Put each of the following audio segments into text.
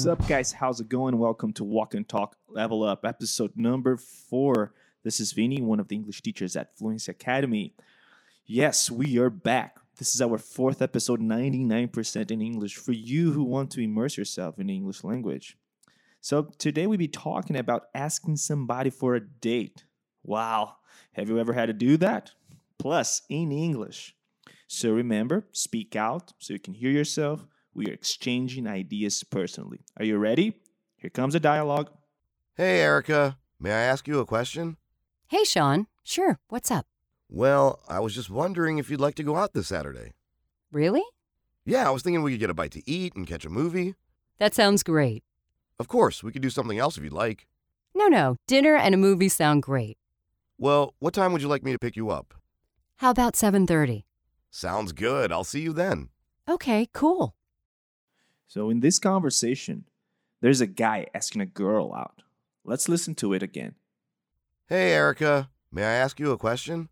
What's up, guys? How's it going? Welcome to Walk and Talk Level Up, episode number 4. This is Vinny, one of the English teachers at Fluency Academy. Yes, we are back. This is our 4th episode, 99% in English, for you who want to immerse yourself in the English language. So today we'll be talking about asking somebody for a date. Wow, have you ever had to do that? Plus, in English. So remember, speak out so you can hear yourself. We are exchanging ideas personally. Are you ready? Here comes a dialogue. Hey, Erica. May I ask you a question? Hey, Sean. Sure. What's up? Well, I was just wondering if you'd like to go out this Saturday. Really? Yeah, I was thinking we could get a bite to eat and catch a movie. That sounds great. Of course. We could do something else if you'd like. No. Dinner and a movie sound great. Well, what time would you like me to pick you up? How about 7:30? Sounds good. I'll see you then. Okay, cool. So in this conversation, there's a guy asking a girl out. Let's listen to it again. Hey, Erica, may I ask you a question?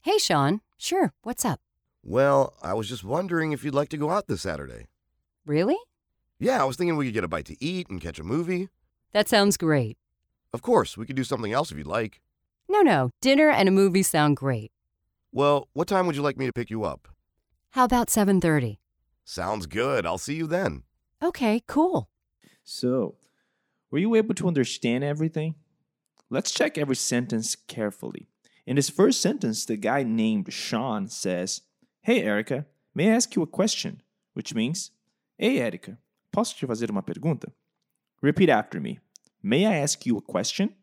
Hey, Sean. Sure. What's up? Well, I was just wondering if you'd like to go out this Saturday. Really? Yeah, I was thinking we could get a bite to eat and catch a movie. That sounds great. Of course. We could do something else if you'd like. No. Dinner and a movie sound great. Well, what time would you like me to pick you up? How about 7:30? Sounds good. I'll see you then. Okay, cool. So, were you able to understand everything? Let's check every sentence carefully. In his first sentence, the guy named Sean says, Hey, Erica, may I ask you a question? Which means, Hey, Erica, posso te fazer uma pergunta? Repeat after me. May I ask you a question?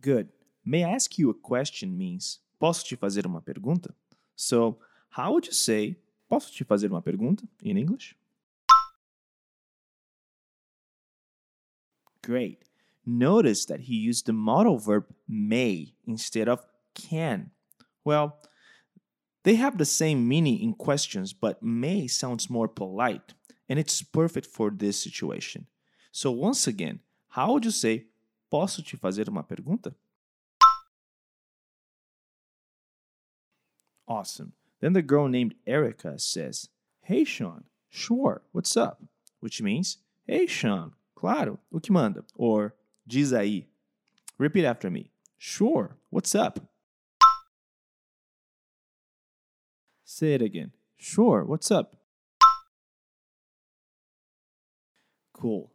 Good. May I ask you a question means, posso te fazer uma pergunta? So, how would you say... Posso te fazer uma pergunta in English? Great. Notice that he used the modal verb may instead of can. Well, they have the same meaning in questions, but may sounds more polite, and it's perfect for this situation. So once again, how would you say, posso te fazer uma pergunta? Awesome. Then the girl named Erica says, Hey, Sean, sure, what's up? Which means, Hey, Sean, claro, o que manda? Or, diz aí. Repeat after me. Sure, what's up? Say it again. Sure, what's up? Cool.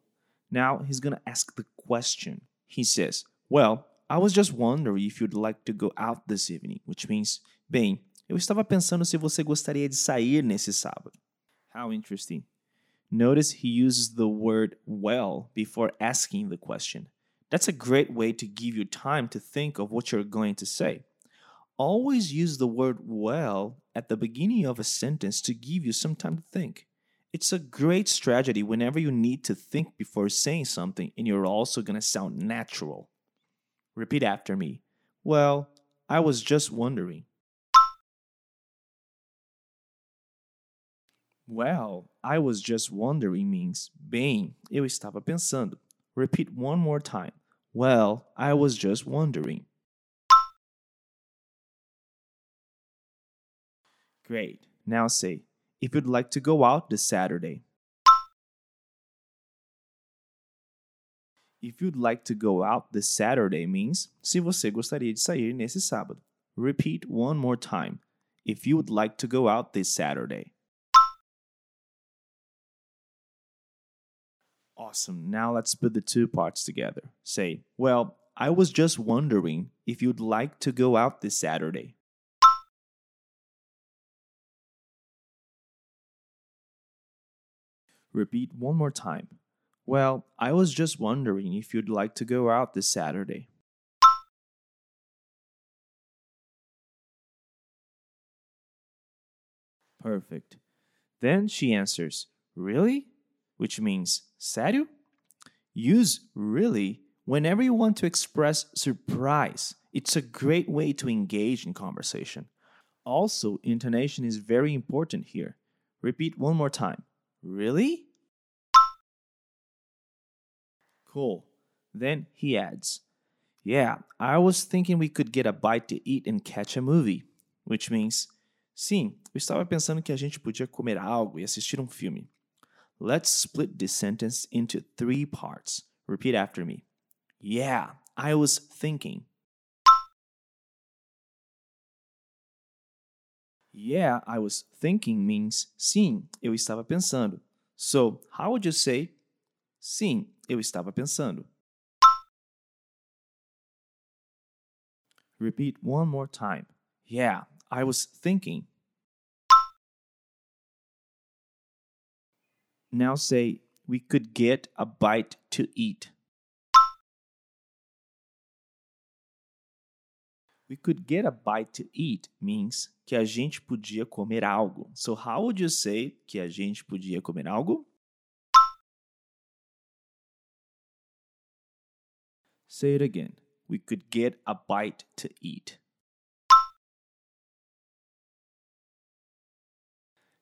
Now he's going to ask the question. He says, Well, I was just wondering if you'd like to go out this evening. Which means, bem... Eu estava pensando se você gostaria de sair nesse sábado. How interesting. Notice he uses the word well before asking the question. That's a great way to give you time to think of what you're going to say. Always use the word well at the beginning of a sentence to give you some time to think. It's a great strategy whenever you need to think before saying something and you're also going to sound natural. Repeat after me. Well, I was just wondering. Well, I was just wondering means, bem, eu estava pensando. Repeat one more time. Well, I was just wondering. Great. Now say, if you'd like to go out this Saturday. If you'd like to go out this Saturday means, se você gostaria de sair nesse sábado. Repeat one more time. If you would like to go out this Saturday. Awesome. Now let's put the two parts together. Say, well, I was just wondering if you'd like to go out this Saturday. Repeat one more time. Well, I was just wondering if you'd like to go out this Saturday. Perfect. Then she answers, Really? Which means, sério? Use really whenever you want to express surprise. It's a great way to engage in conversation. Also, intonation is very important here. Repeat one more time. Really? Cool. Then he adds, Yeah, I was thinking we could get a bite to eat and catch a movie. Which means, Sim, eu estava pensando que a gente podia comer algo e assistir um filme. Let's split this sentence into 3 parts. Repeat after me. Yeah, I was thinking. Yeah, I was thinking means sim, eu estava pensando. So, how would you say sim, eu estava pensando? Repeat one more time. Yeah, I was thinking. Now say, we could get a bite to eat. We could get a bite to eat means que a gente podia comer algo. So how would you say que a gente podia comer algo? Say it again. We could get a bite to eat.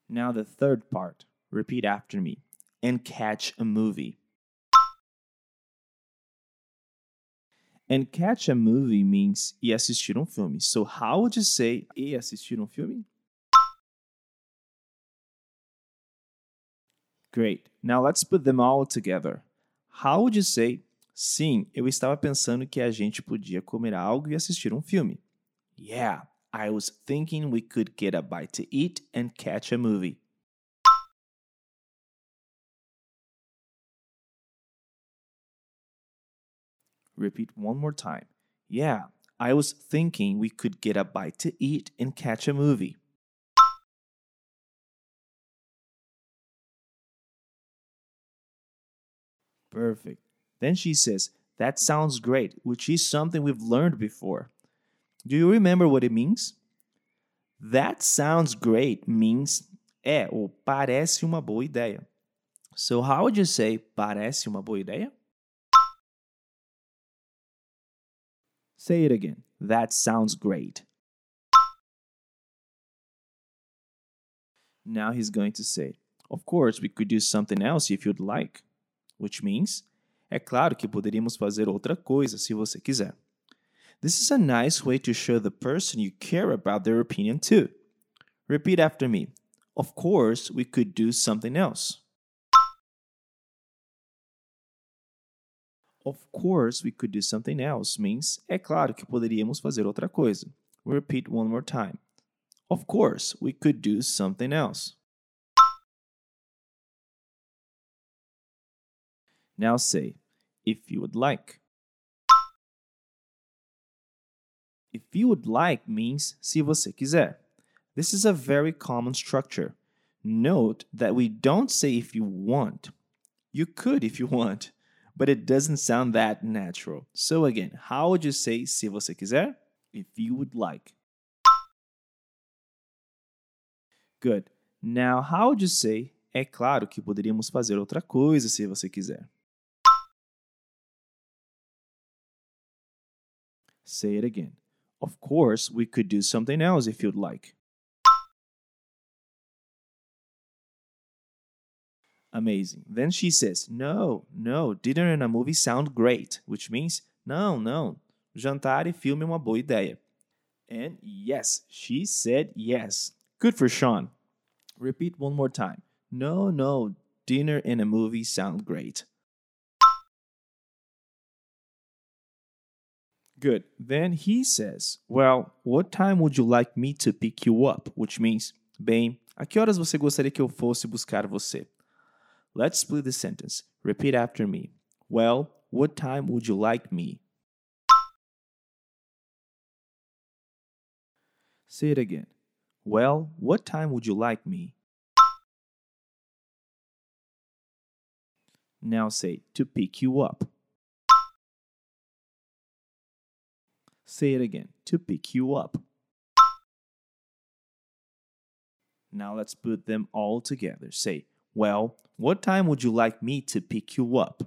Now the third part. Repeat after me. And catch a movie. And catch a movie means e assistir um filme. So how would you say e assistir um filme? Great. Now let's put them all together. How would you say, sim, eu estava pensando que a gente podia comer algo e assistir um filme. Yeah, I was thinking we could get a bite to eat and catch a movie. Repeat one more time. Yeah, I was thinking we could get a bite to eat and catch a movie. Perfect. Then she says, that sounds great, which is something we've learned before. Do you remember what it means? That sounds great means é ou parece uma boa ideia. So how would you say parece uma boa ideia? Say it again. That sounds great. Now he's going to say, of course, we could do something else if you'd like. Which means, é claro que poderíamos fazer outra coisa se você quiser. This is a nice way to show the person you care about their opinion too. Repeat after me. Of course, we could do something else. Of course, we could do something else means, é claro que poderíamos fazer outra coisa. Repeat one more time. Of course, we could do something else. Now say, if you would like. If you would like means, se você quiser. This is a very common structure. Note that we don't say if you want. You could if you want. But it doesn't sound that natural. So again, how would you say se você quiser? If you would like. Good. Now, how would you say? É claro que poderíamos fazer outra coisa se você quiser. Say it again. Of course, we could do something else if you'd like. Amazing. Then she says, no, dinner and a movie sound great, which means, não, jantar e filme é uma boa ideia. And yes, she said yes. Good for Sean. Repeat one more time. No, dinner and a movie sound great. Good. Then he says, well, what time would you like me to pick you up? Which means, bem, a que horas você gostaria que eu fosse buscar você? Let's split the sentence. Repeat after me. Well, what time would you like me? Say it again. Well, what time would you like me? Now say, to pick you up. Say it again. To pick you up. Now let's put them all together. Say, well, what time would you like me to pick you up?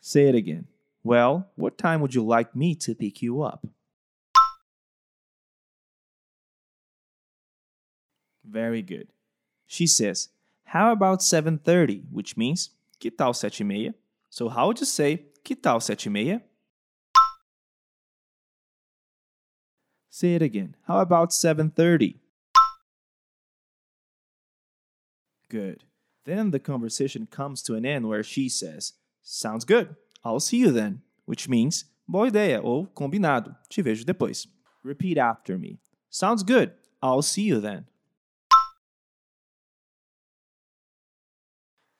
Say it again. Well, what time would you like me to pick you up? Very good. She says, how about 7:30? Which means, que tal 7:30? So how would you say, que tal 7:30? Say it again. How about 7:30? Good. Then the conversation comes to an end where she says, sounds good. I'll see you then. Which means, boa ideia ou combinado. Te vejo depois. Repeat after me. Sounds good. I'll see you then.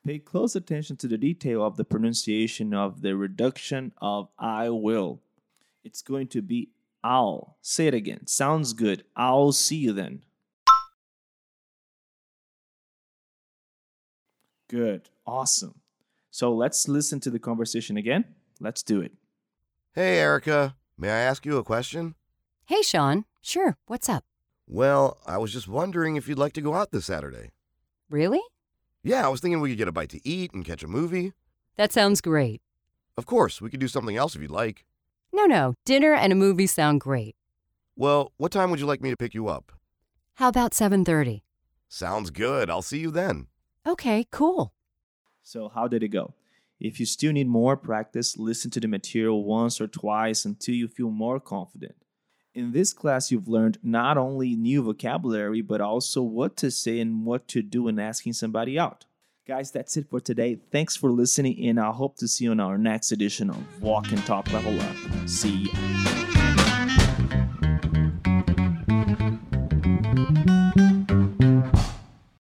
Pay close attention to the detail of the pronunciation of the reduction of I will. It's going to be I'll. Say it again. Sounds good. I'll see you then. Good. Awesome. So let's listen to the conversation again. Let's do it. Hey, Erica. May I ask you a question? Hey, Sean. Sure. What's up? Well, I was just wondering if you'd like to go out this Saturday. Really? Yeah, I was thinking we could get a bite to eat and catch a movie. That sounds great. Of course, we could do something else if you'd like. No, dinner and a movie sound great. Well, what time would you like me to pick you up? How about 7:30? Sounds good. I'll see you then. Okay, cool. So how did it go? If you still need more practice, listen to the material once or twice until you feel more confident. In this class, you've learned not only new vocabulary, but also what to say and what to do when asking somebody out. Guys, that's it for today. Thanks for listening, and I hope to see you on our next edition of Walk and Talk Level Up. See ya.